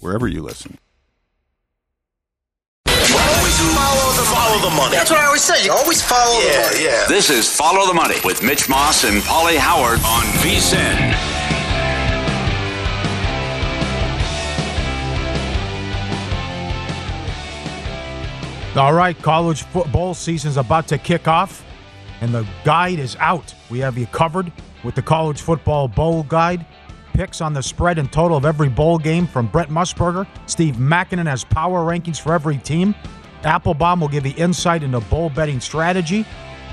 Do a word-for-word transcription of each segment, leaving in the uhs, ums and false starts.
wherever you listen. Always follow the, follow the money. That's what I always say. You always follow yeah, the money. Yeah. This is Follow the Money with Mitch Moss and Pauly Howard on VSiN. All right, college football season's about to kick off, and the guide is out. We have you covered with the college football bowl guide. Picks on the spread and total of every bowl game from Brett Musburger. Steve Mackinnon has power rankings for every team. Applebaum will give you insight into bowl betting strategy.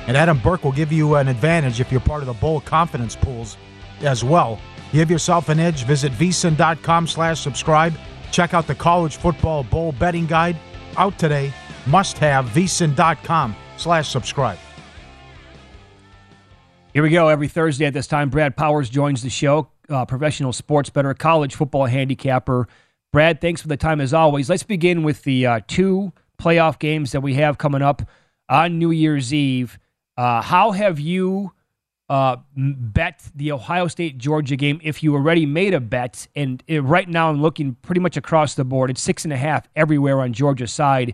And Adam Burke will give you an advantage if you're part of the bowl confidence pools as well. Give yourself an edge. Visit vsin.com slash subscribe. Check out the college football bowl betting guide. Out today. Must have. vsin.com slash subscribe. Here we go. Every Thursday at this time, Brad Powers joins the show. Uh, professional sports bettor, college football handicapper. Brad, thanks for the time as always. Let's begin with the uh, two playoff games that we have coming up on New Year's Eve. Uh, how have you uh, bet the Ohio State-Georgia game if you already made a bet? And it, right now I'm looking pretty much across the board. It's six and a half everywhere on Georgia's side.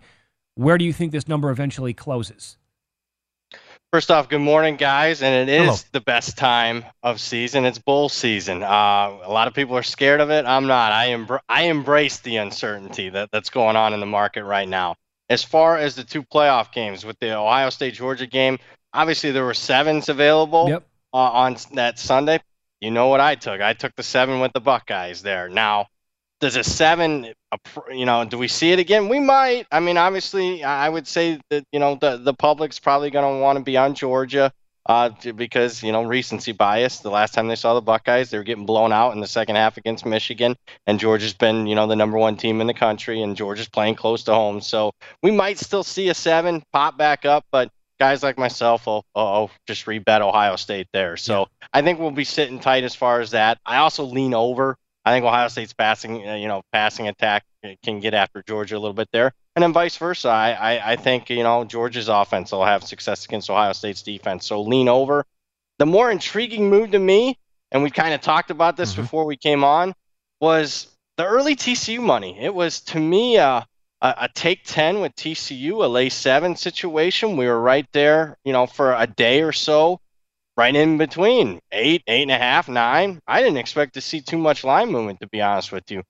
Where do you think this number eventually closes? First off, good morning, guys, and it is Hello. The best time of season. It's bowl season. Uh, a lot of people are scared of it. I'm not. I embr- I embrace the uncertainty that, that's going on in the market right now. As far as the two playoff games, with the Ohio State-Georgia game, obviously there were sevens available yep. uh, on that Sunday. You know what I took. I took the seven with the Buckeyes there. Now, does a seven, you know, do we see it again? We might. I mean, obviously, I would say that, you know, the, the public's probably going to want to be on Georgia uh, because, you know, recency bias. The last time they saw the Buckeyes, they were getting blown out in the second half against Michigan. And Georgia's been, you know, the number one team in the country. And Georgia's playing close to home. So we might still see a seven pop back up. But guys like myself will oh, just re-bet Ohio State there. So yeah. I think we'll be sitting tight as far as that. I also lean over. I think Ohio State's passing, you know, passing attack can get after Georgia a little bit there. And then vice versa. I, I, I think, you know, Georgia's offense will have success against Ohio State's defense. So lean over. The more intriguing move to me, and we kind of talked about this mm-hmm. before we came on, was the early T C U money. It was, to me, a, a, a take ten with T C U, a lay seven situation. We were right there, you know, for a day or so. Right in between, eight, eight and a half, nine. I didn't expect to see too much line movement, to be honest with you.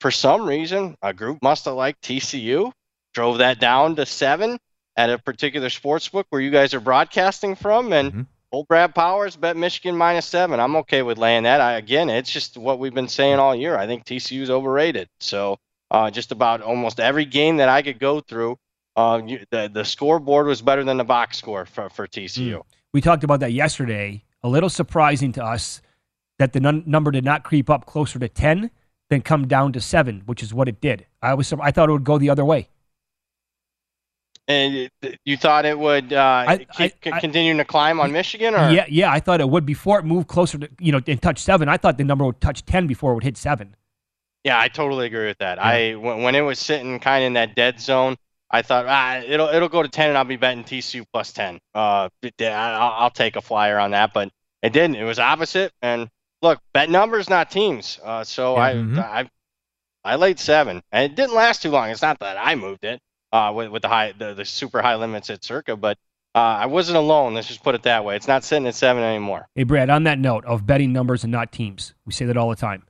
For some reason, a group must have liked T C U, drove that down to seven at a particular sports book where you guys are broadcasting from, and mm-hmm. old Brad Powers bet Michigan minus seven. I'm okay with laying that. I, again, it's just what we've been saying all year. I think T C U's overrated. So uh, just about almost every game that I could go through, uh, you, the, the scoreboard was better than the box score for, for T C U. Mm. We talked about that yesterday. A little surprising to us that the nun- number did not creep up closer to ten, then come down to seven, which is what it did. I was I thought it would go the other way. And you thought it would uh, I, keep I, continuing I, to climb on I, Michigan? Or? Yeah, yeah, I thought it would. Before it moved closer to, you know, and touch seven, I thought the number would touch ten before it would hit seven. Yeah, I totally agree with that. Yeah. I when it was sitting kind of in that dead zone, I thought ah, it'll it'll go to ten, and I'll be betting T C U plus ten. Uh, I'll, I'll take a flyer on that, but it didn't. It was opposite. And look, bet numbers, not teams. Uh, so mm-hmm. I I I laid seven, and it didn't last too long. It's not that I moved it uh, with with the high the, the super high limits at Circa, but uh, I wasn't alone. Let's just put it that way. It's not sitting at seven anymore. Hey, Brad, on that note of betting numbers and not teams, we say that all the time.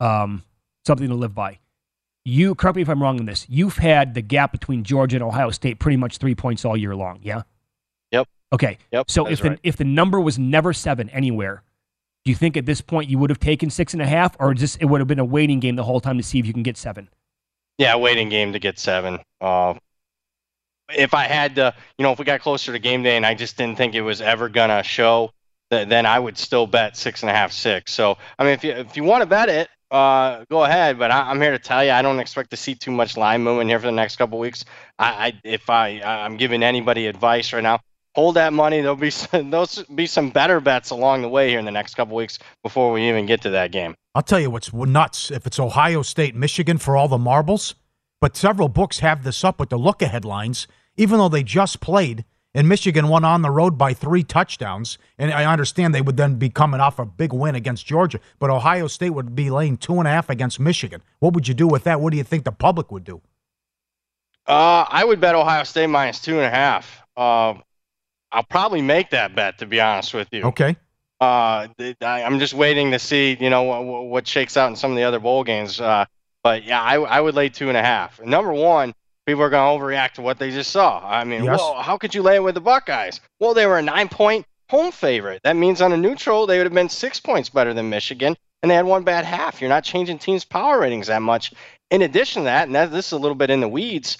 Um, something to live by. You, correct me if I'm wrong on this, you've had the gap between Georgia and Ohio State pretty much three points all year long, yeah? Yep. Okay. Yep. So if the, right. if the number was never seven anywhere, do you think at this point you would have taken six and a half, or just it would have been a waiting game the whole time to see if you can get seven? Yeah, waiting game to get seven. Uh, if I had to, you know, if we got closer to game day and I just didn't think it was ever going to show, th- then I would still bet six and a half, six. So, I mean, if you, if you want to bet it, Uh, go ahead, but I, I'm here to tell you I don't expect to see too much line movement here for the next couple weeks. I, I if I I'm giving anybody advice right now, hold that money. There'll be some, there'll be some better bets along the way here in the next couple weeks before we even get to that game. I'll tell you what's nuts if it's Ohio State, Michigan for all the marbles, but several books have this up with the look ahead lines, even though they just played and Michigan won on the road by three touchdowns, and I understand they would then be coming off a big win against Georgia, but Ohio State would be laying two and a half against Michigan. What would you do with that? What do you think the public would do? Uh, I would bet Ohio State minus two and a half. Uh, I'll probably make that bet, to be honest with you. Okay. Uh, I'm just waiting to see, you know, what shakes out in some of the other bowl games. Uh, but, yeah, I, I would lay two and a half. Number one, people are going to overreact to what they just saw. I mean, yes. Well, how could you lay it with the Buckeyes? Well, they were a nine-point home favorite. That means on a neutral, they would have been six points better than Michigan, and they had one bad half. You're not changing teams' power ratings that much. In addition to that, and that, this is a little bit in the weeds,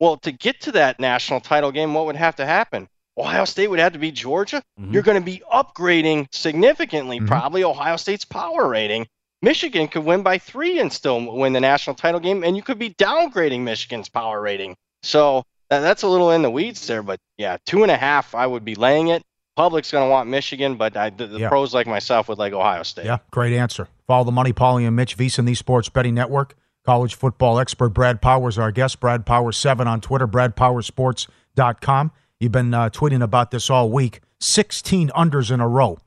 well, to get to that national title game, what would have to happen? Ohio State would have to beat Georgia. Mm-hmm. You're going to be upgrading significantly, mm-hmm. probably, Ohio State's power rating. Michigan could win by three and still win the national title game, and you could be downgrading Michigan's power rating. So that's a little in the weeds there, but yeah, two and a half, I would be laying it. Public's going to want Michigan, but I, the, the yeah. pros like myself would like Ohio State. Yeah, great answer. Follow the money, Pauly and Mitch, VSiN, the Sports Betting Network. College football expert Brad Powers, our guest, Brad Powers seven on Twitter, brad powers sports dot com. You've been uh, tweeting about this all week. sixteen unders in a row,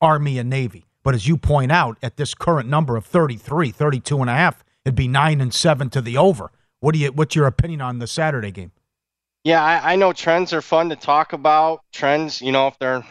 Army and Navy. But as you point out, at this current number of thirty-three, thirty-two and a half, it'd be nine and seven to the over. What do you? What's your opinion on the Saturday game? Yeah, I, I know trends are fun to talk about. Trends, you know, if they're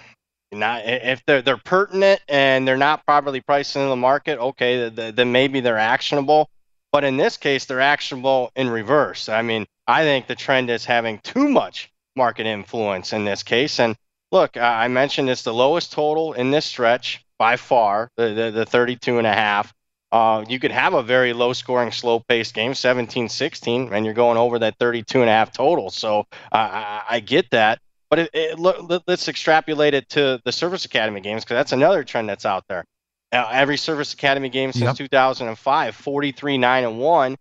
not, if they're they're pertinent and they're not properly priced into the market, okay, then, then maybe they're actionable. But in this case, they're actionable in reverse. I mean, I think the trend is having too much market influence in this case. And look, I mentioned it's the lowest total in this stretch. By far, the, the, the thirty-two and a half. Uh, you could have a very low-scoring, slow-paced game, seventeen sixteen, and you're going over that thirty-two and a half total. So uh, I, I get that. But it, it, look, let's extrapolate it to the Service Academy games, because that's another trend that's out there. Uh, every Service Academy game since yep. two thousand five, forty-three nine and one.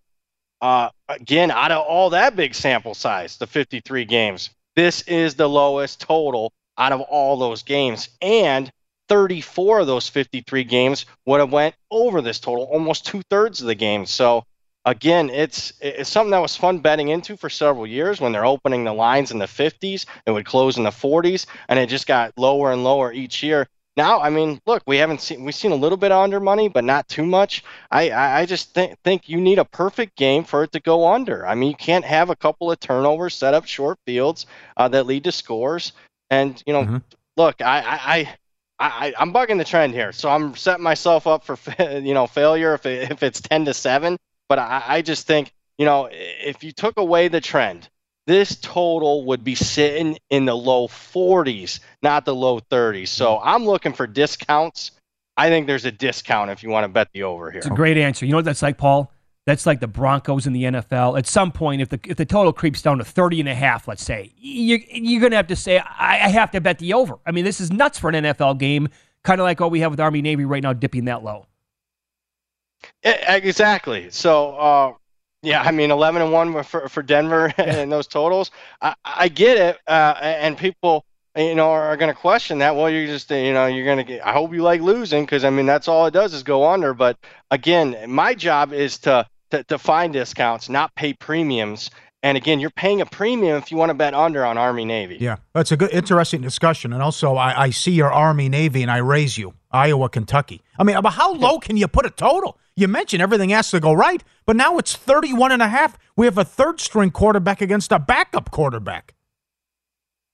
Uh, again, out of all that big sample size, the fifty-three games, this is the lowest total out of all those games. And thirty-four of those fifty-three games would have went over this total, almost two-thirds of the game. So, again, it's it's something that was fun betting into for several years when they're opening the lines in the fifties. It would close in the forties, and it just got lower and lower each year. Now, I mean, look, we haven't seen we've seen a little bit under money, but not too much. I, I, I just think think you need a perfect game for it to go under. I mean, you can't have a couple of turnovers, set up short fields uh, that lead to scores. And, you know, mm-hmm. look, I... I, I I, I'm bugging the trend here, so I'm setting myself up for you know failure if it, if it's ten to seven. But I, I just think you know if you took away the trend, this total would be sitting in the low forties, not the low thirties. So I'm looking for discounts. I think there's a discount if you want to bet the over here. It's a great answer. You know what that's like, Paul? That's like the Broncos in the N F L. At some point, if the if the total creeps down to thirty and a half, let's say, you, you're going to have to say, I, I have to bet the over. I mean, this is nuts for an N F L game, kind of like what we have with Army-Navy right now dipping that low. Exactly. So, uh, Yeah, I mean, eleven and one for for Denver and those totals. I, I get it, uh, and people, you know, are going to question that. Well, you're just, you know, you're going to get. I hope you like losing, because I mean, that's all it does is go under. But again, my job is to to, to find discounts, not pay premiums. And again, you're paying a premium if you want to bet under on Army Navy. Yeah, that's a good, interesting discussion. And also, I, I see your Army Navy, and I raise you Iowa Kentucky. I mean, but how low can you put a total? You mentioned everything has to go right, but now it's thirty-one and a half. We have a third string quarterback against a backup quarterback.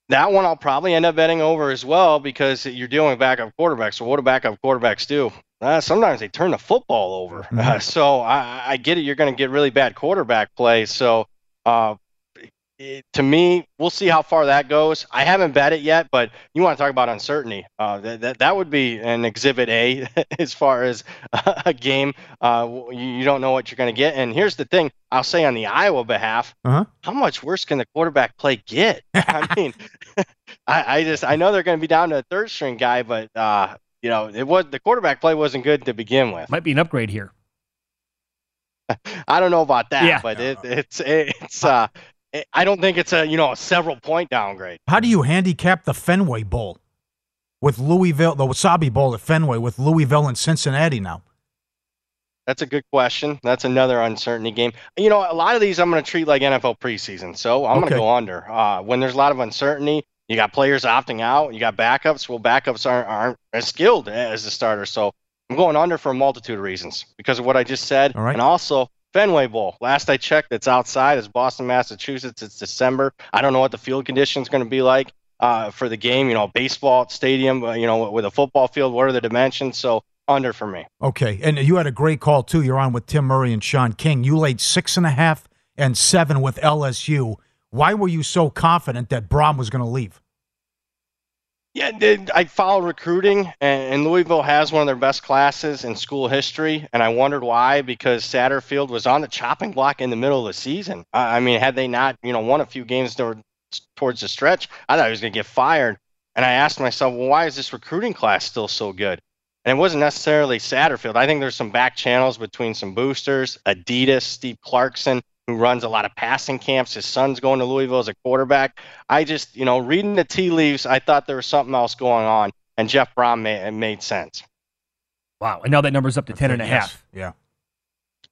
That one I'll probably end up betting over as well, because you're dealing with backup quarterbacks. So what do backup quarterbacks do? Uh, sometimes they turn the football over. Mm-hmm. Uh, so I, I get it. You're going to get really bad quarterback play. So. Uh, it, to me, we'll see how far that goes. I haven't bet it yet, but you want to talk about uncertainty. Uh, that, that that would be an exhibit A as far as a game. Uh, you, you don't know what you're going to get. And here's the thing: I'll say on the Iowa behalf, uh-huh. how much worse can the quarterback play get? I mean, I, I just I know they're going to be down to a third string guy, but uh, you know, it was the quarterback play wasn't good to begin with. Might be an upgrade here. I don't know about that, yeah. but it, it's it's uh, it, I don't think it's a you know a several point downgrade. How do you handicap the Fenway Bowl with Louisville, the Wasabi Bowl at Fenway with Louisville and Cincinnati now? That's a good question. That's another uncertainty game. You know, a lot of these I'm going to treat like N F L preseason, so I'm okay. going to go under. Uh, when there's a lot of uncertainty, you got players opting out, you got backups. Well, backups aren't aren't as skilled as the starters, so. I'm going under for a multitude of reasons because of what I just said. All right. And also Fenway Bowl. Last I checked, it's outside. It's Boston, Massachusetts. It's December. I don't know what the field condition is going to be like uh, for the game. You know, baseball stadium, you know, with a football field. What are the dimensions? So under for me. Okay. And you had a great call, too. You're on with Tim Murray and Sean King. You laid six and a half and seven with L S U. Why were you so confident that Brohm was going to leave? Yeah, I follow recruiting, and Louisville has one of their best classes in school history, and I wondered why, because Satterfield was on the chopping block in the middle of the season. I mean, had they not, you know, won a few games towards the stretch, I thought he was going to get fired. And I asked myself, well, why is this recruiting class still so good? And it wasn't necessarily Satterfield. I think there's some back channels between some boosters, Adidas, Steve Clarkson, who runs a lot of passing camps. His son's going to Louisville as a quarterback. I just, you know, reading the tea leaves, I thought there was something else going on, and Jeff Brohm made, made sense. Wow, and now that number's up to ten and a half. Yeah.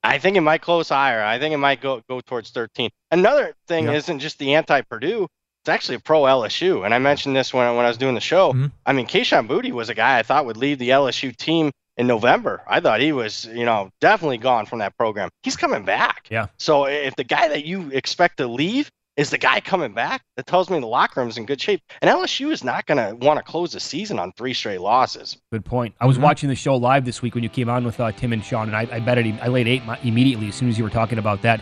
I think it might close higher. I think it might go, go towards thirteen. Another thing yeah. isn't just the anti-Purdue. It's actually a pro-L S U, and I mentioned this when I, when I was doing the show. Mm-hmm. I mean, Keyshawn Booty was a guy I thought would leave the L S U team in November. I thought he was, you know, definitely gone from that program. He's coming back. Yeah. So if the guy that you expect to leave is the guy coming back, that tells me the locker room's in good shape. And L S U is not going to want to close the season on three straight losses. Good point. I was mm-hmm. watching the show live this week when you came on with uh, Tim and Sean, and I, I bet it. I laid eight immediately as soon as you were talking about that.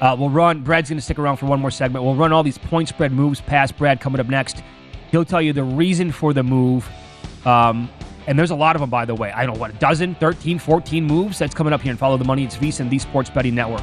Uh, we'll run. Brad's going to stick around for one more segment. We'll run all these point spread moves past Brad coming up next. He'll tell you the reason for the move. Um, And there's a lot of them, by the way. I don't know, what, a dozen, thirteen, fourteen moves? That's coming up here. And Follow the Money. It's VSiN, the Sports Betting Network.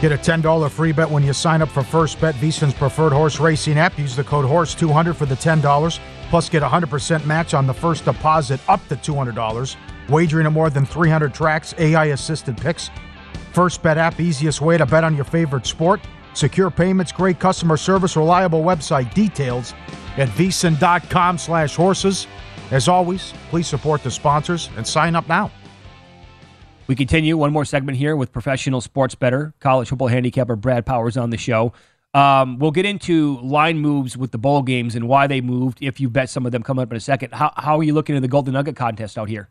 Get a ten dollars free bet when you sign up for First Bet, VSiN's preferred horse racing app. Use the code horse two hundred for the ten dollars. Plus, get a one hundred percent match on the first deposit up to two hundred dollars. Wagering at more than three hundred tracks, A I-assisted picks. First Bet app, easiest way to bet on your favorite sport. Secure payments, great customer service, reliable website. Details at VSiN.com slash horses. As always, please support the sponsors and sign up now. We continue one more segment here with professional sports bettor, college football handicapper Brad Powers on the show. Um, we'll get into line moves with the bowl games and why they moved, if you bet some of them, come up in a second. How, how are you looking at the Golden Nugget contest out here?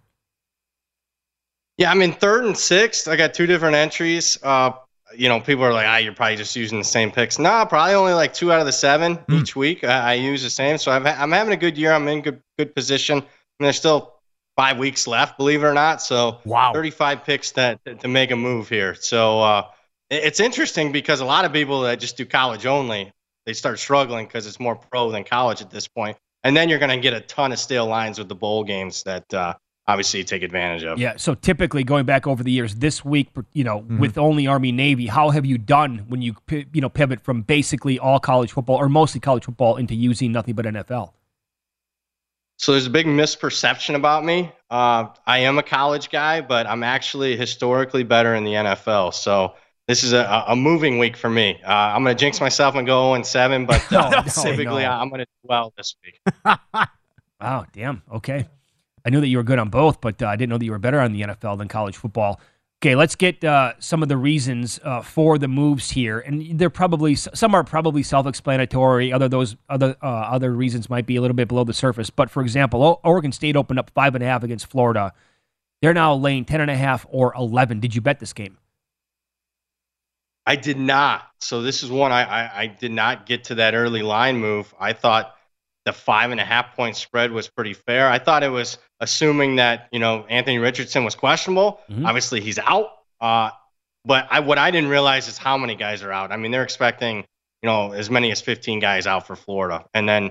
Yeah, I mean, third and sixth, I got two different entries. Uh, you know, people are like, ah, you're probably just using the same picks. No, nah, probably only like two out of the seven mm. each week. I, I use the same. So I've ha- I'm having a good year. I'm in good good position. And there's still five weeks left, believe it or not. So wow. thirty-five picks that, that to make a move here. So uh, it, it's interesting because a lot of people that just do college only, they start struggling because it's more pro than college at this point. And then you're going to get a ton of stale lines with the bowl games that uh, – obviously take advantage of. Yeah, so typically going back over the years, this week, you know, mm-hmm. with only Army-Navy, how have you done when you, you know, pivot from basically all college football or mostly college football into using nothing but N F L? So there's a big misperception about me. Uh, I am a college guy, but I'm actually historically better in the N F L. So this is a, a moving week for me. Uh, I'm going to jinx myself and go oh and seven, but no, no, typically no. I'm going to do well this week. Wow, damn, okay. I knew that you were good on both, but uh, I didn't know that you were better on the N F L than college football. Okay, let's get uh, some of the reasons uh, for the moves here, and they're probably some are probably self-explanatory. Other those other uh, other reasons might be a little bit below the surface. But for example, Oregon State opened up five and a half against Florida. They're now laying ten and a half or eleven. Did you bet this game? I did not. So this is one I I, I did not get to that early line move. I thought the five and a half point spread was pretty fair. I thought it was assuming that, you know, Anthony Richardson was questionable. Mm-hmm. Obviously he's out. Uh, but I, what I didn't realize is how many guys are out. I mean, they're expecting, you know, as many as fifteen guys out for Florida. And then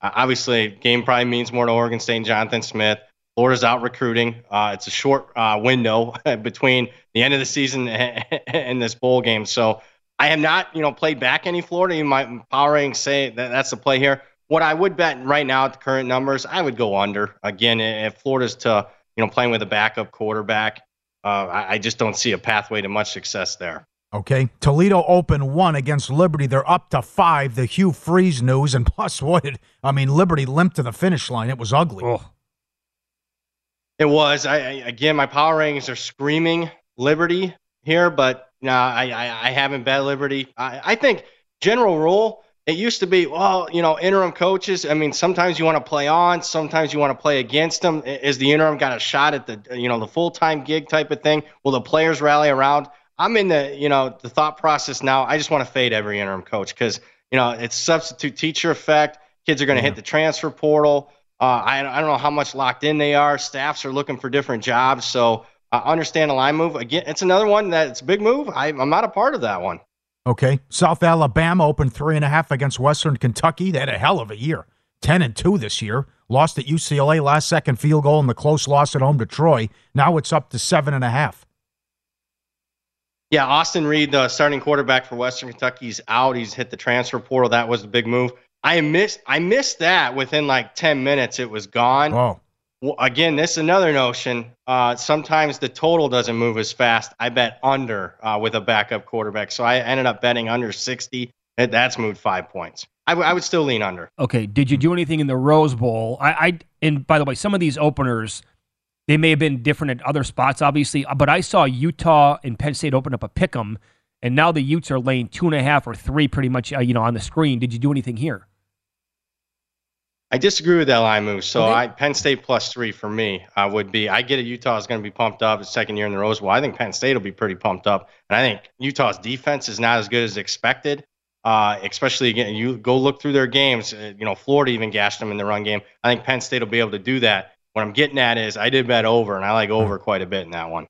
uh, obviously game probably means more to Oregon State and Jonathan Smith. Florida's out recruiting. Uh, it's a short uh, window between the end of the season and this bowl game. So I have not, you know, played back any Florida. You might power rank say that that's the play here. What I would bet right now at the current numbers, I would go under. Again, if Florida's to, you know, playing with a backup quarterback, uh, I, I just don't see a pathway to much success there. Okay. Toledo open one against Liberty. They're up to five. The Hugh Freeze news, and plus what did, I mean, Liberty limped to the finish line. It was ugly. Oh. It was. I, I again, my power rankings are screaming Liberty here, but no, I, I, I haven't bet Liberty. I, I think general rule, it used to be, well, you know, interim coaches. I mean, sometimes you want to play on, sometimes you want to play against them. Is the interim got a shot at the, you know, the full-time gig type of thing? Will the players rally around? I'm in the, you know, the thought process now. I just want to fade every interim coach because, you know, it's substitute teacher effect. Kids are going to mm-hmm. hit the transfer portal. Uh, I, I don't know how much locked in they are. Staffs are looking for different jobs. So I uh, understand a line move. Again, it's another one that's a big move. I, I'm not a part of that one. Okay, South Alabama opened three and a half against Western Kentucky. They had a hell of a year, ten and two this year. Lost at U C L A, last second field goal, and the close loss at home to Troy. Now it's up to seven and a half. Yeah, Austin Reed, the starting quarterback for Western Kentucky, is out. He's hit the transfer portal. That was the big move. I missed. I missed that. Within like ten minutes, it was gone. Oh. Well, again, this is another notion. Uh, sometimes the total doesn't move as fast. I bet under uh, with a backup quarterback. So I ended up betting under sixty. That's moved five points. I, w- I would still lean under. Okay. Did you do anything in the Rose Bowl? I, I and by the way, some of these openers, they may have been different at other spots, obviously. But I saw Utah and Penn State open up a pick'em, and now the Utes are laying two and a half or three, pretty much, uh, you know, on the screen. Did you do anything here? I disagree with that line move. So okay. I, Penn State plus three for me uh, would be, I get it. Utah is going to be pumped up. It's second year in the Rose Bowl. I think Penn State will be pretty pumped up. And I think Utah's defense is not as good as expected. Uh, especially again, you go look through their games, uh, you know, Florida even gashed them in the run game. I think Penn State will be able to do that. What I'm getting at is I did bet over, and I like over quite a bit in that one.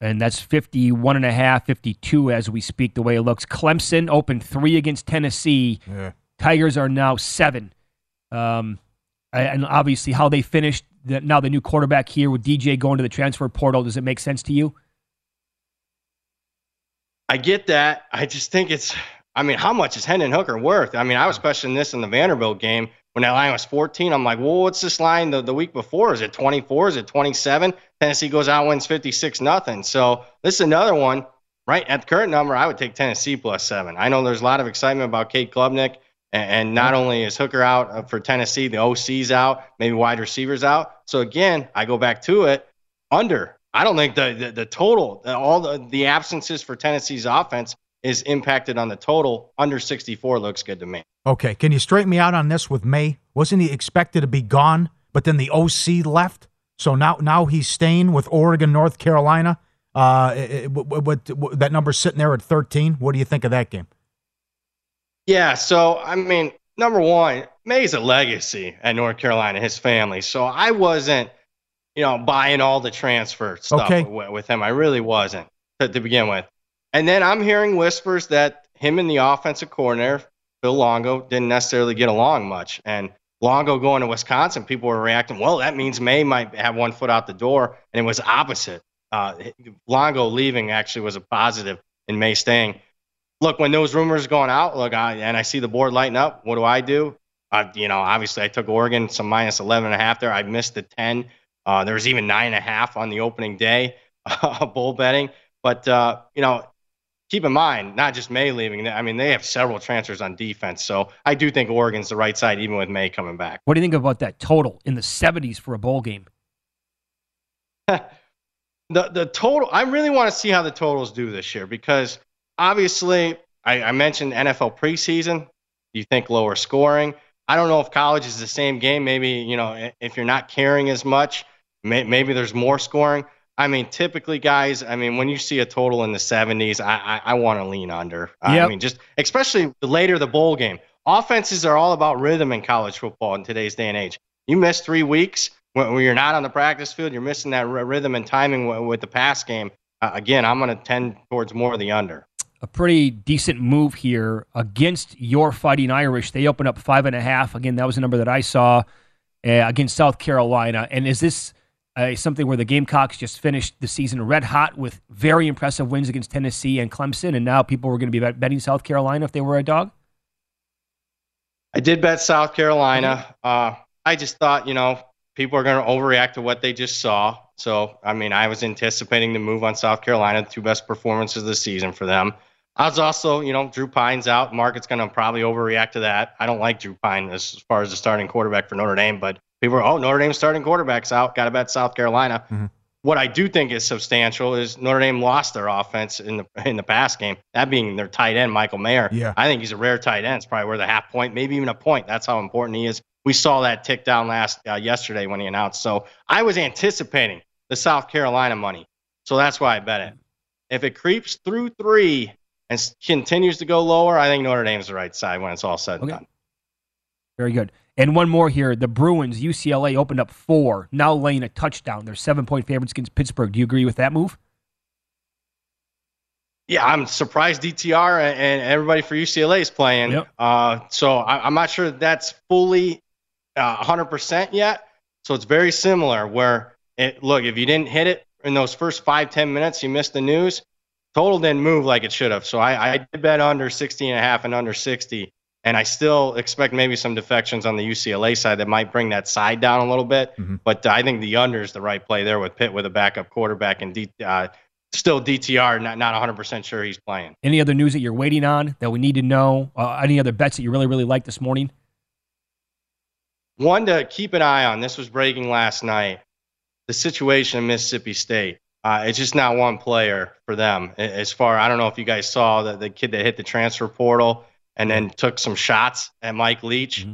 And that's fifty-one and a half, fifty-two as we speak, the way it looks. Clemson opened three against Tennessee. Yeah. Tigers are now seven. Um, and obviously how they finished, the, now the new quarterback here with D J going to the transfer portal, does it make sense to you? I get that. I just think it's, I mean, how much is Hendon Hooker worth? I mean, I was questioning this in the Vanderbilt game when that line was fourteen. I'm like, well, what's this line the, the week before? Is it twenty-four? Is it twenty-seven? Tennessee goes out and wins fifty-six nothing. So this is another one, right? At the current number, I would take Tennessee plus seven. I know there's a lot of excitement about Kate Klubnik, and, and not only is Hooker out for Tennessee, the O C's out, maybe wide receivers out. So again, I go back to it, under. I don't think the the, the total, all the, the absences for Tennessee's offense is impacted on the total. Under sixty-four looks good to me. Okay, can you straighten me out on this with Maye? Wasn't he expected to be gone, but then the O C left? So now now he's staying with Oregon, North Carolina. Uh, it, it, what, what, what, that number's sitting there at thirteen. What do you think of that game? Yeah, so, I mean, number one, Maye's a legacy at North Carolina, his family. So I wasn't, you know, buying all the transfer stuff okay. with, with him. I really wasn't to, to begin with. And then I'm hearing whispers that him and the offensive coordinator, Phil Longo, didn't necessarily get along much. And Longo going to Wisconsin, people were reacting, well, that means Maye might have one foot out the door. And it was opposite. Uh, Longo leaving actually was a positive in Maye staying. Look, when those rumors going out, look, I, and I see the board lighting up, what do I do? Uh, you know, obviously I took Oregon, some minus eleven and a half there. I missed the ten. Uh, there was even nine and a half on the opening day, uh, bowl betting. But, uh, you know, keep in mind, not just Maye leaving. I mean, they have several transfers on defense. So I do think Oregon's the right side, even with Maye coming back. What do you think about that total in the seventies for a bowl game? the the total, I really want to see how the totals do this year because obviously I, I mentioned N F L preseason. You think lower scoring. I don't know if college is the same game. Maybe, you know, if you're not caring as much, may, maybe there's more scoring. I mean, typically, guys, I mean, when you see a total in the seventies, I I, I want to lean under. Yep. I mean, just especially the later the bowl game. Offenses are all about rhythm in college football in today's day and age. You miss three weeks when, when you're not on the practice field, you're missing that r- rhythm and timing w- with the pass game. Uh, again, I'm going to tend towards more of the under. A pretty decent move here against your Fighting Irish. They open up five and a half. Again, that was a number that I saw uh, against South Carolina. And is this... Uh, something where the Gamecocks just finished the season red hot with very impressive wins against Tennessee and Clemson, and now people were going to be betting South Carolina if they were a dog? I did bet South Carolina. Uh, I just thought, you know, people are going to overreact to what they just saw. So, I mean, I was anticipating the move on South Carolina, the two best performances of the season for them. I was also, you know, Drew Pine's out. Market's going to probably overreact to that. I don't like Drew Pine as far as the starting quarterback for Notre Dame, but people are, oh, Notre Dame's starting quarterback's out. Got to bet South Carolina. Mm-hmm. What I do think is substantial is Notre Dame lost their offense in the in the pass game, that being their tight end, Michael Mayer. Yeah. I think he's a rare tight end. It's probably worth a half point, maybe even a point. That's how important he is. We saw that tick down last uh, yesterday when he announced. So I was anticipating the South Carolina money. So that's why I bet it. If it creeps through three and continues to go lower, I think Notre Dame's the right side when it's all said and okay. done. Very good. And one more here. The Bruins, U C L A opened up four, now laying a touchdown. They're seven-point favorites against Pittsburgh. Do you agree with that move? Yeah, I'm surprised D T R and everybody for U C L A is playing. Yep. Uh, so I, I'm not sure that's fully uh, one hundred percent yet. So it's very similar where, it, look, if you didn't hit it in those first five, ten minutes, you missed the news. Total didn't move like it should have. So I, I did bet under sixty and a half and under sixty. And I still expect maybe some defections on the U C L A side that might bring that side down a little bit. Mm-hmm. But I think the under is the right play there with Pitt with a backup quarterback and D, uh, still D T R, not, not one hundred percent sure he's playing. Any other news that you're waiting on that we need to know? Uh, any other bets that you really, really like this morning? One to keep an eye on. This was breaking last night. The situation in Mississippi State. Uh, it's just not one player for them. As far, I don't know if you guys saw the, the kid that hit the transfer portal and then took some shots at Mike Leach. Mm-hmm.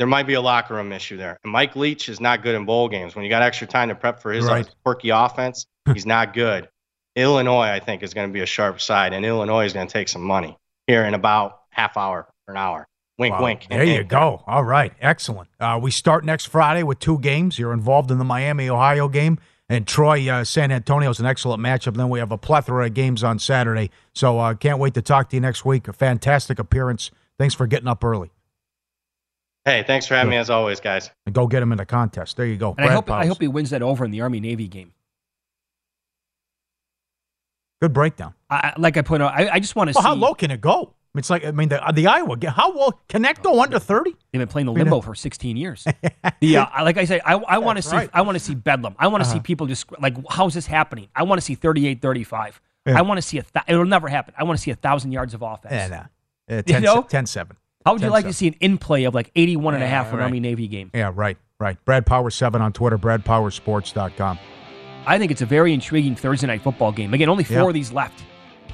there might be a locker room issue there. And Mike Leach is not good in bowl games. When you got extra time to prep for his right. quirky offense, he's not good. Illinois, I think, is going to be a sharp side, and Illinois is going to take some money here in about half hour or an hour. Wink, wow. wink. There and, you and, go. All right. Excellent. Uh, we start next Friday with two games. You're involved in the Miami-Ohio game, and Troy-San uh, Antonio is an excellent matchup. Then we have a plethora of games on Saturday. So uh, can't wait to talk to you next week. A fantastic appearance. Thanks for getting up early. Hey, thanks for having yeah. me as always, guys. And go get him in the contest. There you go. And I hope, I hope he wins that over in the Army-Navy game. Good breakdown. I, like I put out, I, I just want to well, see. How low can it go? It's like, I mean, the, the Iowa, how will Konecno under thirty? They've been playing the limbo for sixteen years. Yeah, like I said, I, I want to see right. I want to see bedlam. I want to uh-huh. see people just, like, how's this happening? I want to see thirty-eight thirty-five. Yeah. I want to see, a th- it'll never happen. I want to see one thousand yards of offense. Yeah, nah. Yeah, ten, you know? ten seven. How would you like seven. To see an in-play of, like, eighty-one yeah, and a half for right. an Army-Navy game? Yeah, right, right. Brad Powers seven on Twitter, brad powers sports dot com. I think it's a very intriguing Thursday night football game. Again, only four yeah. of these left.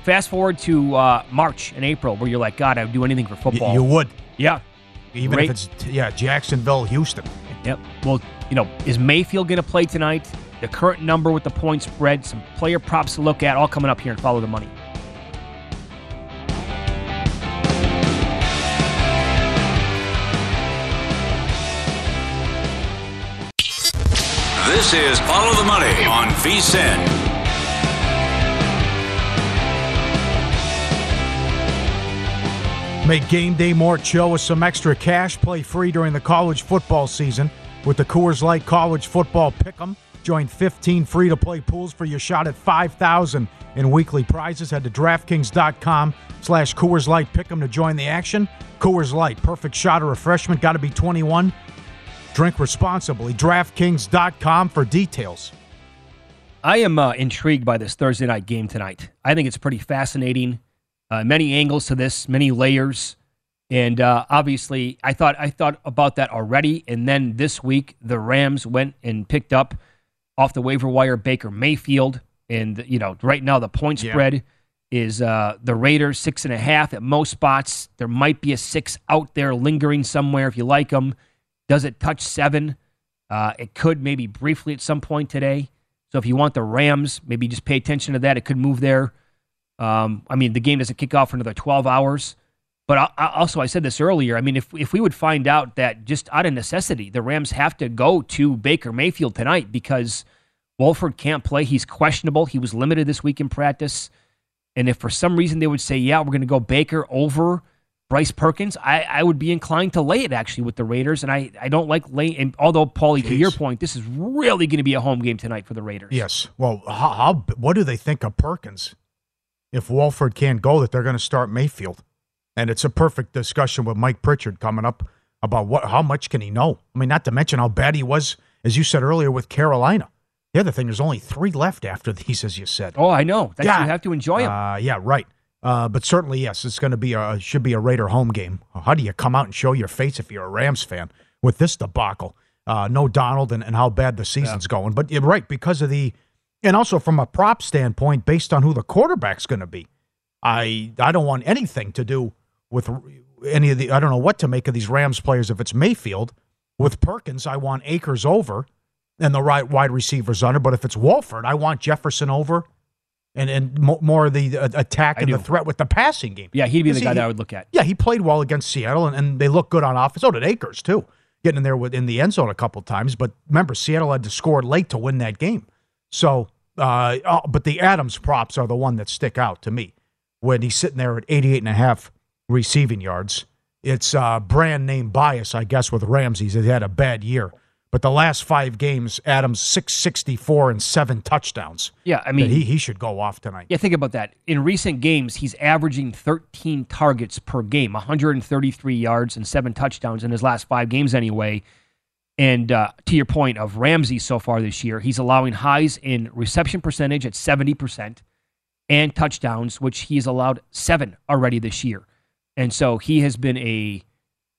Fast forward to uh, March and April, where you're like, God, I would do anything for football. Y- you would. Yeah. Even Great. if it's, yeah, Jacksonville, Houston. Yep. Well, you know, is Mayfield going to play tonight? The current number with the point spread, some player props to look at, all coming up here and Follow the Money. This is Follow the Money on VSiN. Make game day more chill with some extra cash. Play free during the college football season with the Coors Light College Football Pick'em. Join fifteen free-to-play pools for your shot at five thousand dollars in weekly prizes. Head to DraftKings.com slash Coors Light Pick'em to join the action. Coors Light, perfect shot of refreshment. Got to be twenty-one. Drink responsibly. DraftKings dot com for details. I am uh, intrigued by this Thursday night game tonight. I think it's pretty fascinating. Uh, many angles to this, many layers, and uh, obviously, I thought I thought about that already. And then this week, the Rams went and picked up off the waiver wire Baker Mayfield, and you know, right now the point spread yeah. is uh, the Raiders six and a half at most spots. There might be a six out there lingering somewhere if you like them. Does it touch seven? Uh, it could maybe briefly at some point today. So if you want the Rams, maybe just pay attention to that. It could move there. Um, I mean, the game doesn't kick off for another twelve hours. But I, I also, I said this earlier, I mean, if if we would find out that just out of necessity, the Rams have to go to Baker Mayfield tonight because Wolford can't play. He's questionable. He was limited this week in practice. And if for some reason they would say, yeah, we're going to go Baker over Bryce Perkins, I, I would be inclined to lay it actually with the Raiders. And I, I don't like lay. And although, Paulie, Jeez. to your point, this is really going to be a home game tonight for the Raiders. Yes. Well, how, how what do they think of Perkins? If Wolford can't go, that they're going to start Mayfield. And it's a perfect discussion with Mike Pritchard coming up about what, how much can he know? I mean, not to mention how bad he was, as you said earlier, with Carolina. The other thing, there's only three left after these, as you said. Oh, I know. That's, yeah. You have to enjoy them. Uh, yeah, right. Uh, but certainly, yes, it's going to be a should be a Raider home game. How do you come out and show your face if you're a Rams fan with this debacle? Uh, no Donald and, and how bad the season's yeah. going. But you're right, because of the... And also from a prop standpoint, based on who the quarterback's going to be, I I don't want anything to do with any of the, I don't know what to make of these Rams players if it's Mayfield. With Perkins, I want Akers over and the right wide receivers under. But if it's Wolford, I want Jefferson over and, and more of the attack and the threat with the passing game. Yeah, he'd be the guy he, that I would look at. Yeah, he played well against Seattle, and, and they look good on offense. So did Akers, too, getting in there with, in the end zone a couple times. But remember, Seattle had to score late to win that game. So, uh, oh, but the Adams props are the one that stick out to me. When he's sitting there at eighty-eight and a half receiving yards, it's uh, brand name bias, I guess, with Ramsey's. He had a bad year. But the last five games, Adams six sixty-four and seven touchdowns. Yeah, I mean, he, he should go off tonight. Yeah, think about that. In recent games, he's averaging thirteen targets per game, one hundred thirty-three yards and seven touchdowns in his last five games anyway. And uh, to your point of Ramsey so far this year, he's allowing highs in reception percentage at seventy percent and touchdowns, which he's allowed seven already this year. And so he has been a,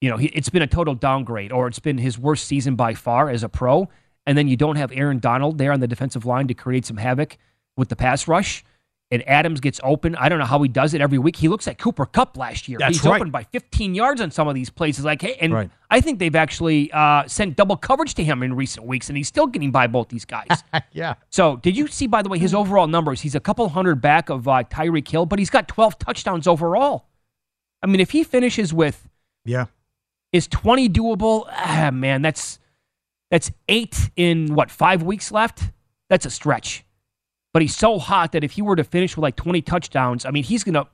you know, he, it's been a total downgrade, or it's been his worst season by far as a pro. And then you don't have Aaron Donald there on the defensive line to create some havoc with the pass rush. and Adams gets open. I don't know how he does it every week. He looks like Cooper Kupp last year. That's He's right. open by fifteen yards on some of these plays. It's like, hey, and right. I think they've actually uh, sent double coverage to him in recent weeks, and he's still getting by both these guys. Yeah. So did you see, by the way, his overall numbers? He's a couple hundred back of uh, Tyreek Hill, but he's got twelve touchdowns overall. I mean, if he finishes with, yeah, is twenty doable? Ah, man, that's that's eight in, what, five weeks left? That's a stretch. But he's so hot that if he were to finish with like twenty touchdowns, I mean, he's going to,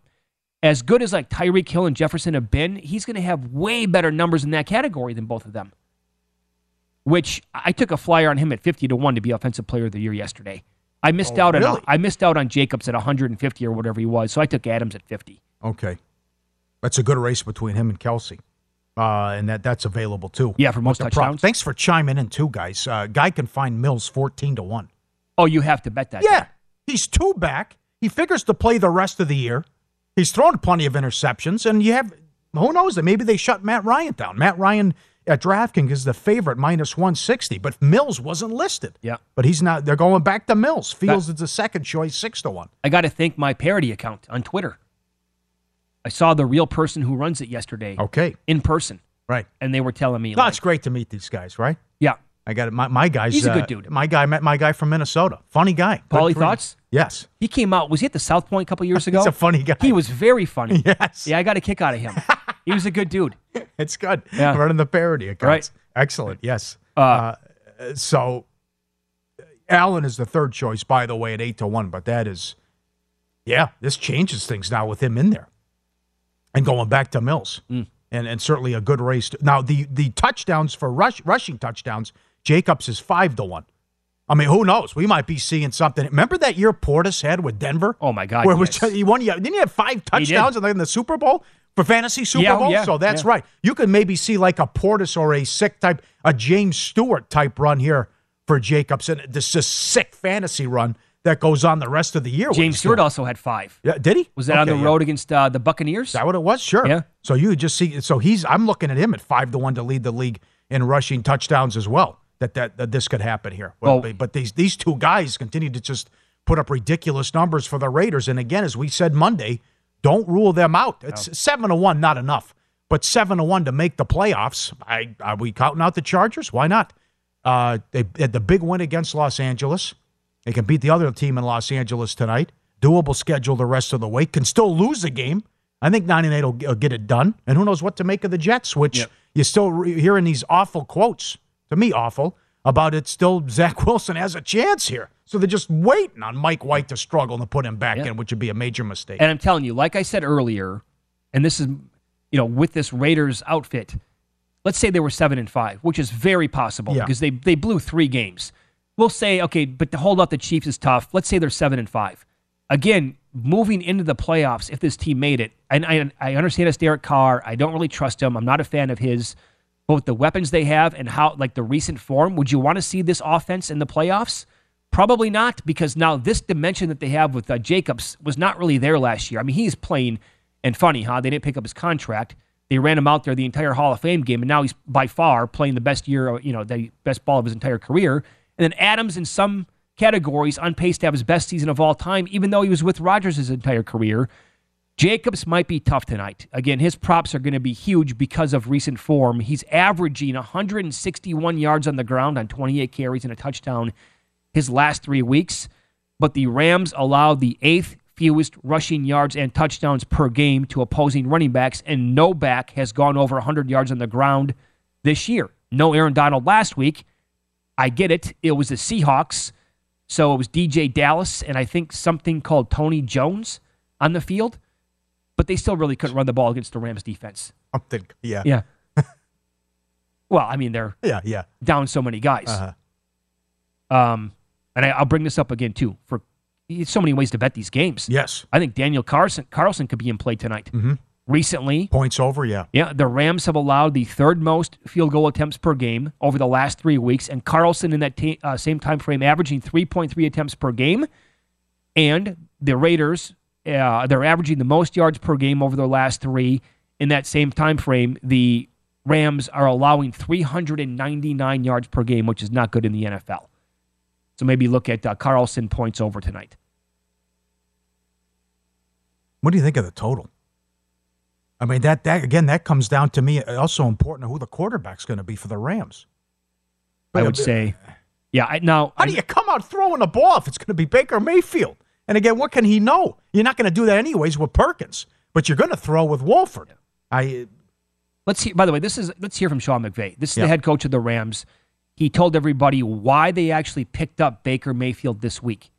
as good as like Tyreek Hill and Jefferson have been, he's going to have way better numbers in that category than both of them. Which I took a flyer on him at fifty to one to be Offensive Player of the Year yesterday. I missed oh, out really? on I missed out on Jacobs at one hundred fifty or whatever he was, so I took Adams at fifty. Okay. That's a good race between him and Kalshi. Uh, and that, that's available too. Yeah, for most touchdowns. Thanks for chiming in too, guys. Uh, guy can find Mills fourteen to one. Oh, you have to bet that. Yeah. Guy. He's two back. He figures to play the rest of the year. He's thrown plenty of interceptions, and you have, who knows, that maybe they shut Matt Ryan down. Matt Ryan at DraftKings is the favorite, minus one sixty, but Mills wasn't listed. Yeah. But he's not, they're going back to Mills. Fields that, is the second choice, six to one. I got to thank my parody account on Twitter. I saw the real person who runs it yesterday. Okay. In person. Right. And they were telling me. No, like, it's great to meet these guys, right? Yeah. I got it. My, my guy's. He's a good dude. Uh, my guy met my guy from Minnesota. Funny guy. Pauly, thoughts? Yes. He came out. Was he at the South Point a couple years ago? He's a funny guy. He was very funny. Yes. Yeah, I got a kick out of him. He was a good dude. It's good. Yeah. Running the parody accounts. Right. Excellent. Yes. Uh, uh, so, Allen is the third choice, by the way, at eight to one. But that is, yeah, this changes things now with him in there. And going back to Mills. Mm. And, and certainly a good race. To, now, the, the touchdowns for rush, rushing touchdowns, Jacobs is five to one. I mean, who knows? We might be seeing something. Remember that year Portis had with Denver? Oh my God! Where yes. was he won? Didn't he have five touchdowns in the Super Bowl for fantasy Super yeah, Bowl? Yeah, so that's yeah. right. You could maybe see like a Portis or a sick type, a James Stewart type run here for Jacobs, and this is sick fantasy run that goes on the rest of the year. James Stewart also had five. Yeah, did he? Was that okay, on the yeah. road against uh, the Buccaneers? Is that what it was? Sure. Yeah. So you just see. So he's. I'm looking at him at five to one to lead the league in rushing touchdowns as well. That, that that this could happen here. Well, oh. But these these two guys continue to just put up ridiculous numbers for the Raiders. And again, as we said Monday, don't rule them out. It's no. seven to one, not enough, but seven to one to make the playoffs. I are we counting out the Chargers? Why not? Uh, they had the big win against Los Angeles. They can beat the other team in Los Angeles tonight. Doable schedule the rest of the way. Can still lose the game. I think ninety-eight will get it done. And who knows what to make of the Jets? Which yep. you're still re- hearing these awful quotes. To me, awful, about it still Zach Wilson has a chance here. So they're just waiting on Mike White to struggle and put him back yeah. in, which would be a major mistake. And I'm telling you, like I said earlier, and this is, you know, with this Raiders outfit, let's say they were seven and five, which is very possible yeah. because they, they blew three games. We'll say, okay, but to hold up the Chiefs is tough. Let's say they're seven and five. Again, moving into the playoffs, if this team made it, and I, I understand it's Derek Carr. I don't really trust him. I'm not a fan of his. Both the weapons they have and how, like the recent form, would you want to see this offense in the playoffs? Probably not, because now this dimension that they have with uh, Jacobs was not really there last year. I mean, he's playing, and funny, huh? They didn't pick up his contract. They ran him out there the entire Hall of Fame game, and now he's by far playing the best year, you know, the best ball of his entire career. And then Adams, in some categories, on pace to have his best season of all time, even though he was with Rodgers his entire career. Jacobs might be tough tonight. Again, his props are going to be huge because of recent form. He's averaging one hundred sixty-one yards on the ground on twenty-eight carries and a touchdown his last three weeks. But the Rams allowed the eighth fewest rushing yards and touchdowns per game to opposing running backs, and no back has gone over one hundred yards on the ground this year. No Aaron Donald last week. I get it. It was the Seahawks, so it was D J Dallas and I think something called Tony Jones on the field. But they still really couldn't run the ball against the Rams defense. I think, yeah. Yeah. Well, I mean, they're yeah, yeah. down so many guys. Uh-huh. Um, and I, I'll bring this up again, too, for so many ways to bet these games. Yes. I think Daniel Carlson, Carlson could be in play tonight. Mm-hmm. Recently. Points over, yeah. Yeah, the Rams have allowed the third most field goal attempts per game over the last three weeks, and Carlson in that t- uh, same time frame averaging three point three attempts per game, and the Raiders... Uh, they're averaging the most yards per game over their last three. In that same time frame, the Rams are allowing three hundred ninety-nine yards per game, which is not good in the N F L. So maybe look at uh, Carlson points over tonight. What do you think of the total? I mean, that, that again, that comes down to me also important to who the quarterback's going to be for the Rams. But I would it, say, yeah. I, now, how I, do you come out throwing the ball if it's going to be Baker Mayfield? And again, what can he know? You're not going to do that anyways with Perkins, but you're going to throw with Wolford. Yeah. I let's hear, by the way, this is let's hear from Sean McVay. This is yeah. the head coach of the Rams. He told everybody why they actually picked up Baker Mayfield this week.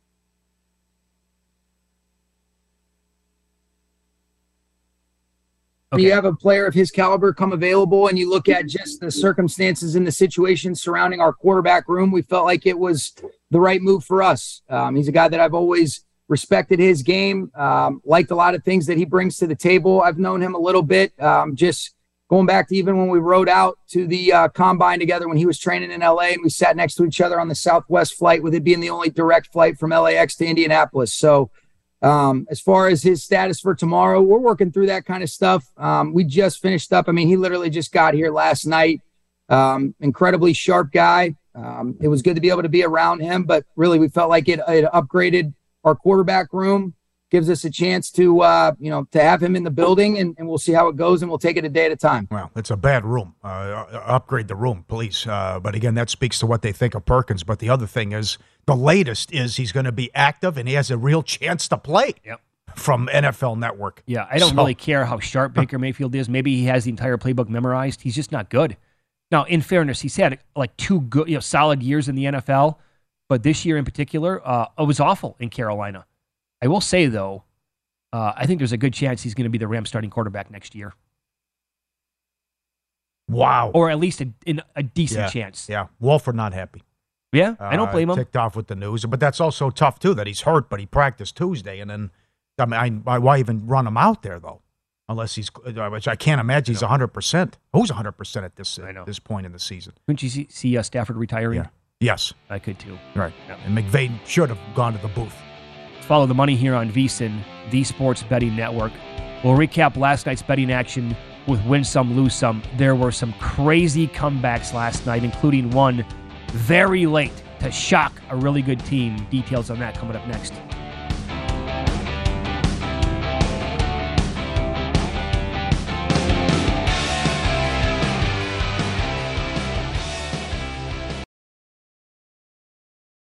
Okay. You have a player of his caliber come available, and you look at just the circumstances and the situation surrounding our quarterback room, we felt like it was the right move for us. Um, he's a guy that I've always respected his game, um, liked a lot of things that he brings to the table. I've known him a little bit, um, just going back to even when we rode out to the uh, combine together when he was training in L A, and we sat next to each other on the Southwest flight, with it being the only direct flight from L A X to Indianapolis. So Um, as far as his status for tomorrow, we're working through that kind of stuff. Um, we just finished up. I mean, he literally just got here last night. Um, incredibly sharp guy. Um, it was good to be able to be around him, but really we felt like it, it upgraded our quarterback room, gives us a chance to, uh, you know, to have him in the building, and, and we'll see how it goes, and we'll take it a day at a time. Well, it's a bad room. Uh, upgrade the room, please. Uh, but again, that speaks to what they think of Perkins. But the other thing is, the latest is he's going to be active and he has a real chance to play yep. from N F L Network. Yeah, I don't so. really care how sharp Baker Mayfield is. Maybe he has the entire playbook memorized. He's just not good. Now, in fairness, he's had like two good, you know, solid years in the N F L, but this year in particular, uh, it was awful in Carolina. I will say, though, uh, I think there's a good chance he's going to be the Rams starting quarterback next year. Wow. Or at least a, in a decent yeah. chance. Yeah, Wolford not happy. Yeah, I don't blame him. Uh, ticked off with the news, but that's also tough, too, that he's hurt, but he practiced Tuesday, and then, I mean, I, why even run him out there, though? Unless he's, which I can't imagine he's one hundred percent. Who's one hundred percent at this uh, this point in the season? Couldn't you see, see uh, Stafford retiring? Yeah. Yes. I could, too. Right. Yeah. And McVay should have gone to the booth. Let's follow the money here on VSiN, the Sports Betting Network. We'll recap last night's betting action with win some, lose some. There were some crazy comebacks last night, including one very late to shock a really good team. Details on that coming up next.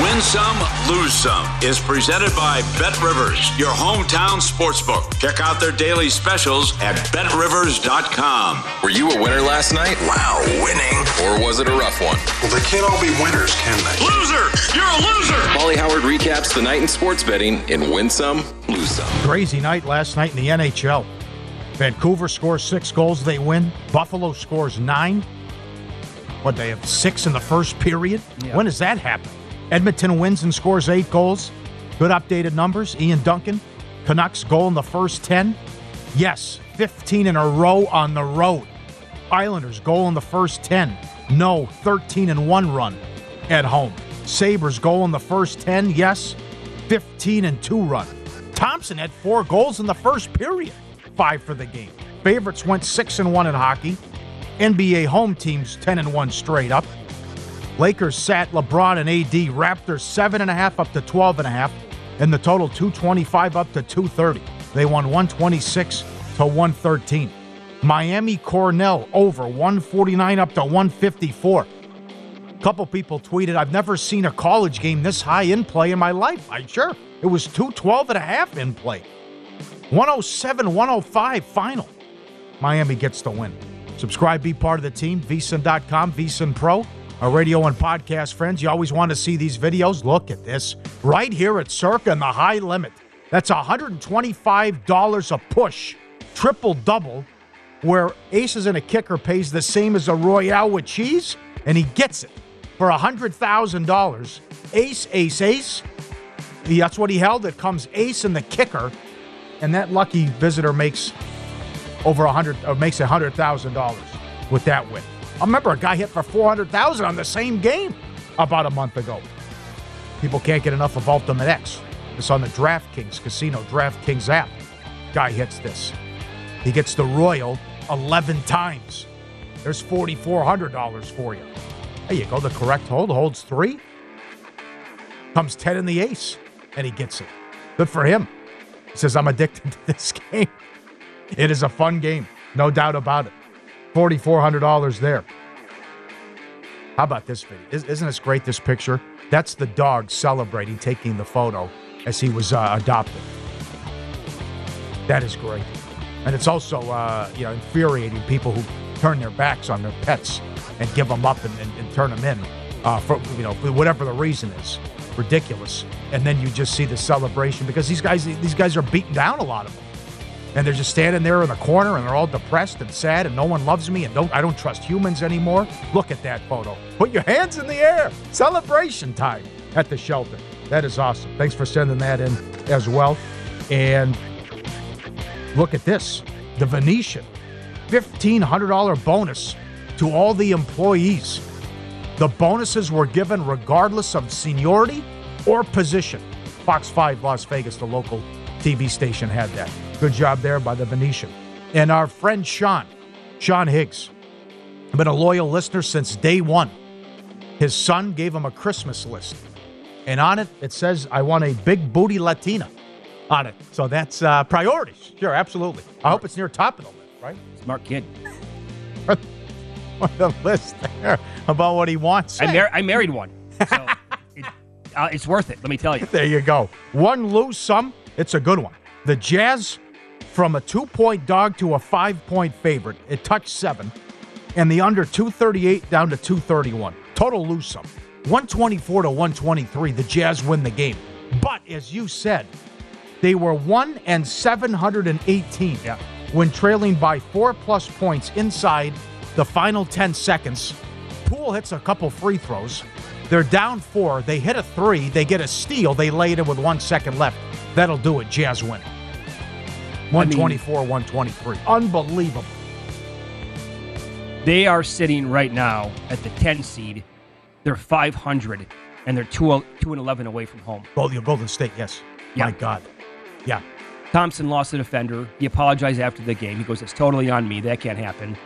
Win Some, Lose Some is presented by Bet Rivers, your hometown sportsbook. Check out their daily specials at bet rivers dot com. Were you a winner last night? Wow, winning. Or was it a rough one? Well, they can't all be winners, can they? Loser! You're a loser! Pauly Howard recaps the night in sports betting in Win Some, Lose Some. Crazy night last night in the N H L. Vancouver scores six goals, they win. Buffalo scores nine. What, they have six in the first period? Yeah. When does that happen? Edmonton wins and scores eight goals. Good updated numbers. Ian Duncan Canucks goal in the first ten. Yes, fifteen in a row on the road. Islanders goal in the first ten. No, thirteen and one run at home. Sabres goal in the first ten. Yes, fifteen and two run. Thompson had four goals in the first period, five for the game. Favorites went six and one in hockey. N B A home teams ten and one straight up. Lakers sat LeBron and A D. Raptors seven and a half up to twelve and a half. And the total two twenty-five up to two thirty. They won one twenty-six to one thirteen. Miami Cornell over one forty-nine up to one fifty-four. A couple people tweeted, I've never seen a college game this high in play in my life. I sure. It was two twelve and a half in play. one oh seven one oh five final. Miami gets the win. Subscribe, be part of the team. V S I N dot com, V S I N Pro. Our radio and podcast friends, you always want to see these videos. Look at this. Right here at Circa in the high limit. That's one hundred twenty-five dollars a push. Triple-double, where Aces and a Kicker pays the same as a Royale with cheese, and he gets it for one hundred thousand dollars. Ace, ace, ace. That's what he held. It comes Ace and the Kicker, and that lucky visitor makes over one hundred, or makes one hundred thousand dollars with that win. I remember a guy hit for four hundred thousand dollars on the same game about a month ago. People can't get enough of Ultimate X. It's on the DraftKings Casino, DraftKings app. Guy hits this. He gets the Royal eleven times. There's four thousand four hundred dollars for you. There you go. The correct hold. Holds three. Comes ten in the ace, and he gets it. Good for him. He says, I'm addicted to this game. It is a fun game. No doubt about it. four thousand four hundred dollars there. How about this video? Isn't this great, this picture? That's the dog celebrating, taking the photo as he was uh, adopted. That is great. And it's also, uh, you know, infuriating people who turn their backs on their pets and give them up and, and, and turn them in uh, for, you know, whatever the reason is. Ridiculous. And then you just see the celebration because these guys, these guys are beaten down, a lot of them. And they're just standing there in the corner and they're all depressed and sad and no one loves me and don't, I don't trust humans anymore. Look at that photo. Put your hands in the air. Celebration time at the shelter. That is awesome. Thanks for sending that in as well. And look at this. The Venetian. fifteen hundred dollars bonus to all the employees. The bonuses were given regardless of seniority or position. Fox five Las Vegas, the local T V station, had that. Good job there by the Venetian. And our friend Sean, Sean Higgs, been a loyal listener since day one. His son gave him a Christmas list. And on it, it says, I want a big booty Latina on it. So that's uh, priorities. Sure, absolutely. Smart. I hope it's near top of the list, right? Smart kid. On the list there about what he wants. I, mar- I married one. So it, uh, it's worth it, let me tell you. There you go. One lose some. It's a good one. The Jazz from a two-point dog to a five-point favorite. It touched seven. And the under two thirty-eight down to two thirty-one. Total lose some. one twenty-four to one twenty-three. The Jazz win the game. But, as you said, they were one and seven hundred eighteen yeah. when trailing by four-plus points inside the final ten seconds. Poole hits a couple free throws. They're down four. They hit a three. They get a steal. They lay it in with one second left. That'll do it. Jazz win. one twenty-four one twenty-three. Unbelievable. They are sitting right now at the ten seed. They're five hundred, and they're two and eleven away from home. Golden State, yes. Yeah. My God. Yeah. Thompson lost a defender. He apologized after the game. He goes, it's totally on me. That can't happen.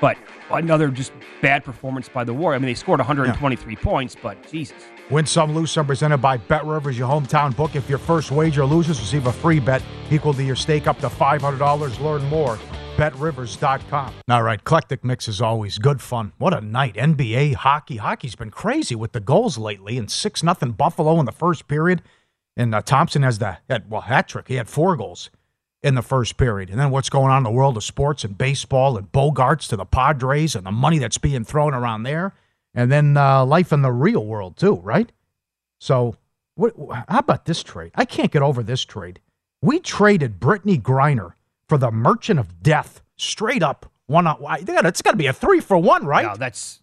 But another just bad performance by the Warriors. I mean, they scored one hundred twenty-three yeah. points, but Jesus. Win some, lose some, presented by Bet Rivers, your hometown book. If your first wager loses, receive a free bet equal to your stake up to five hundred dollars. Learn more, bet rivers dot com. All right, eclectic mix is always good fun. What a night. N B A, hockey. Hockey's been crazy with the goals lately, and six nothing Buffalo in the first period. And uh, Thompson has the had, well, hat trick. He had four goals in the first period. And then what's going on in the world of sports and baseball and Bogarts to the Padres and the money that's being thrown around there. And then uh, life in the real world too, right? So what, how about this trade? I can't get over this trade. We traded Brittany Griner for the Merchant of Death, straight up. One, it's got to be a three for one, right? No, that's...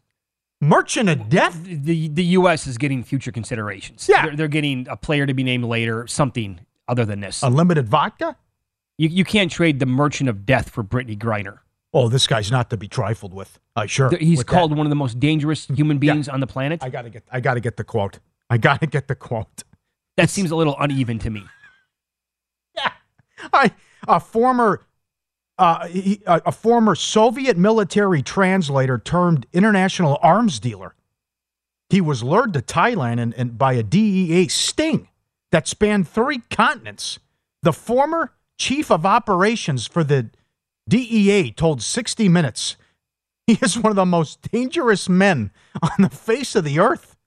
Merchant of Death? The, the U S is getting future considerations. Yeah. They're, they're getting a player to be named later, something other than this. Unlimited vodka? You you can't trade the merchant of death for Brittany Griner. Oh, this guy's not to be trifled with. Uh, sure. He's called that. one of the most dangerous human beings yeah. on the planet. I gotta get I gotta get the quote. I gotta get the quote. That it's, seems a little uneven to me. Yeah. I a former uh, he, a, a former Soviet military translator termed international arms dealer. He was lured to Thailand and, and by a D E A sting that spanned three continents. The former chief of operations for the D E A told sixty minutes he is one of the most dangerous men on the face of the earth.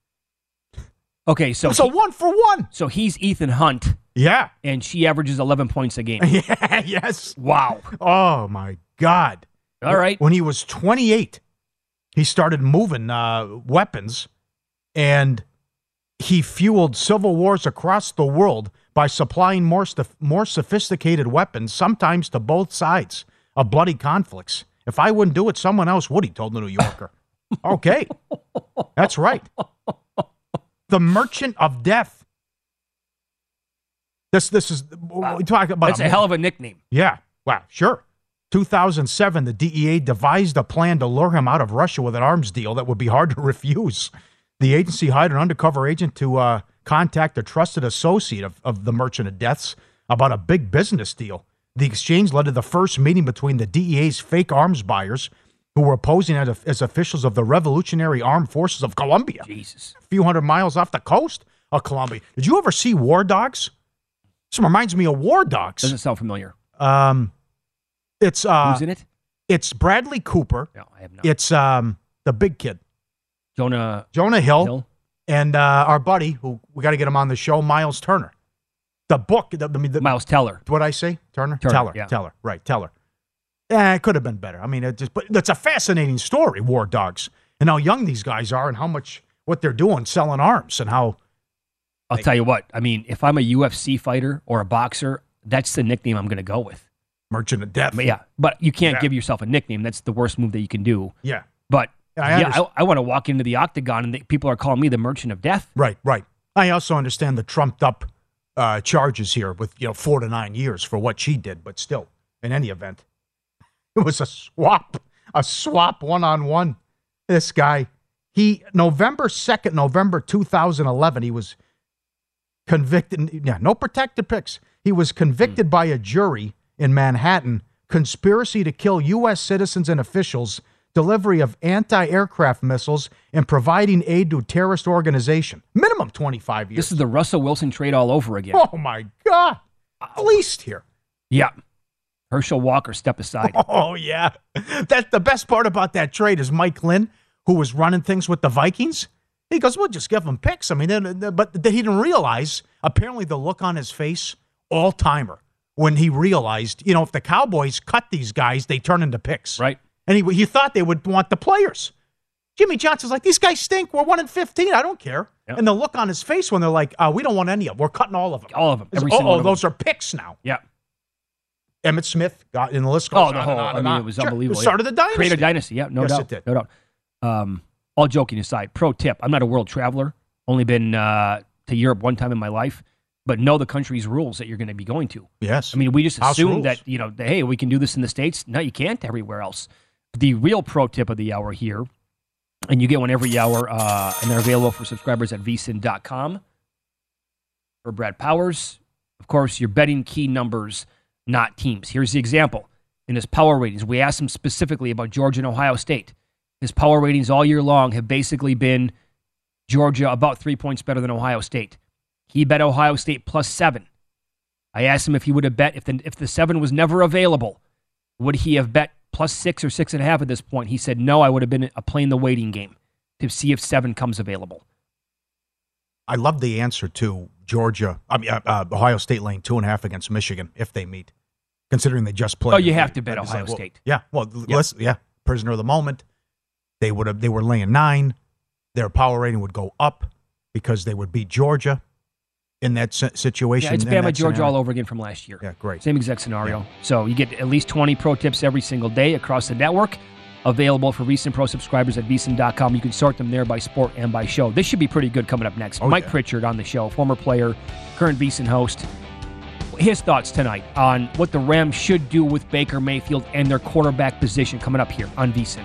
Okay, so it's he, a one for one. So he's Ethan Hunt. Yeah. And she averages eleven points a game. Yeah, yes. Wow. Oh, my God. All right. When he was twenty-eight, he started moving uh, weapons, and he fueled civil wars across the world by supplying more, more sophisticated weapons, sometimes to both sides of bloody conflicts. If I wouldn't do it, someone else would, he told the New Yorker. Okay. That's right. The merchant of death. This this is wow. we talk about. It's a hell of a nickname. Yeah. Wow. Sure. two thousand seven, the D E A devised a plan to lure him out of Russia with an arms deal that would be hard to refuse. The agency hired an undercover agent to uh, contact a trusted associate of, of the merchant of deaths about a big business deal. The exchange led to the first meeting between the D E A's fake arms buyers, who were posing as, as officials of the Revolutionary Armed Forces of Colombia. Jesus. A few hundred miles off the coast of Colombia. Did you ever see War Dogs? This reminds me of War Dogs. Doesn't sound familiar. Um, it's, uh, Who's in it? It's Bradley Cooper. No, I have not. It's um, the big kid. Jonah. Jonah Hill. Hill. And uh, our buddy, who we got to get him on the show, Miles Turner. The book. The, the, the, Miles Teller. What I say? Turner? Turner Teller. Yeah. Teller. Right, Teller. Eh, it could have been better. I mean, it just, but that's a fascinating story, War Dogs, and how young these guys are and how much, what they're doing, selling arms and how. I'll they, tell you what. I mean, if I'm a U F C fighter or a boxer, that's the nickname I'm going to go with. Merchant of Death. But yeah, but you can't yeah. give yourself a nickname. That's the worst move that you can do. Yeah. But I yeah, I, I want to walk into the octagon and the, people are calling me the Merchant of Death. Right, right. I also understand the trumped up uh, charges here with, you know, four to nine years for what she did, but still, in any event. It was a swap, a swap one-on-one. This guy, he, November second, November two thousand eleven, he was convicted. Yeah, no protected picks. He was convicted mm. by a jury in Manhattan, conspiracy to kill U S citizens and officials, delivery of anti-aircraft missiles, and providing aid to a terrorist organization. Minimum twenty-five years. This is the Russell Wilson trade all over again. Oh, my God. Policed here. Yeah. Herschel Walker, step aside. Oh, yeah. That's the best part about that trade is Mike Lynn, who was running things with the Vikings. He goes, we'll just give them picks. I mean, they're, they're, but he didn't realize, apparently, the look on his face, all-timer, when he realized, you know, if the Cowboys cut these guys, they turn into picks. Right. And he, he thought they would want the players. Jimmy Johnson's like, these guys stink. We're one and fifteen. I don't care. Yep. And the look on his face when they're like, uh, we don't want any of them. We're cutting all of them. All of them. Every single one of them. Oh, those are picks now. Yeah. Emmett Smith got in the list. Goes oh, the on whole. And on I mean, on. It was unbelievable. Sure. It started the dynasty. Created a dynasty. Yeah, no yes, doubt. It did. No doubt. Um, all joking aside, pro tip: I'm not a world traveler. Only been uh, to Europe one time in my life, but know the country's rules that you're going to be going to. Yes. I mean, we just assume that you know, hey, we can do this in the States. No, you can't everywhere else. The real pro tip of the hour here, and you get one every hour, uh, and they're available for subscribers at V S I N dot com. For Brad Powers, of course, you're betting key numbers, not teams. Here's the example. In his power ratings, we asked him specifically about Georgia and Ohio State. His power ratings all year long have basically been Georgia about three points better than Ohio State. He bet Ohio State plus seven. I asked him if he would have bet, if the, if the seven was never available, would he have bet plus six or six and a half at this point? He said, no, I would have been a playing the waiting game to see if seven comes available. I love the answer to Georgia, I mean, uh, Ohio State laying two and a half against Michigan if they meet, considering they just played. Oh, you have to bet Ohio like, well, State. Yeah, well, yeah. Let's, yeah, prisoner of the moment. They would have. They were laying nine. Their power rating would go up because they would beat Georgia in that situation. Yeah, it's Bama Georgia scenario all over again from last year. Yeah, great. Same exact scenario. Yeah. So you get at least twenty pro tips every single day across the network. Available for VSiN Pro subscribers at V S I N dot com. You can sort them there by sport and by show. This should be pretty good coming up next. Oh, Mike yeah. Pritchard on the show, former player, current VSiN host. his thoughts tonight on what the Rams should do with Baker Mayfield and their quarterback position coming up here on VSiN.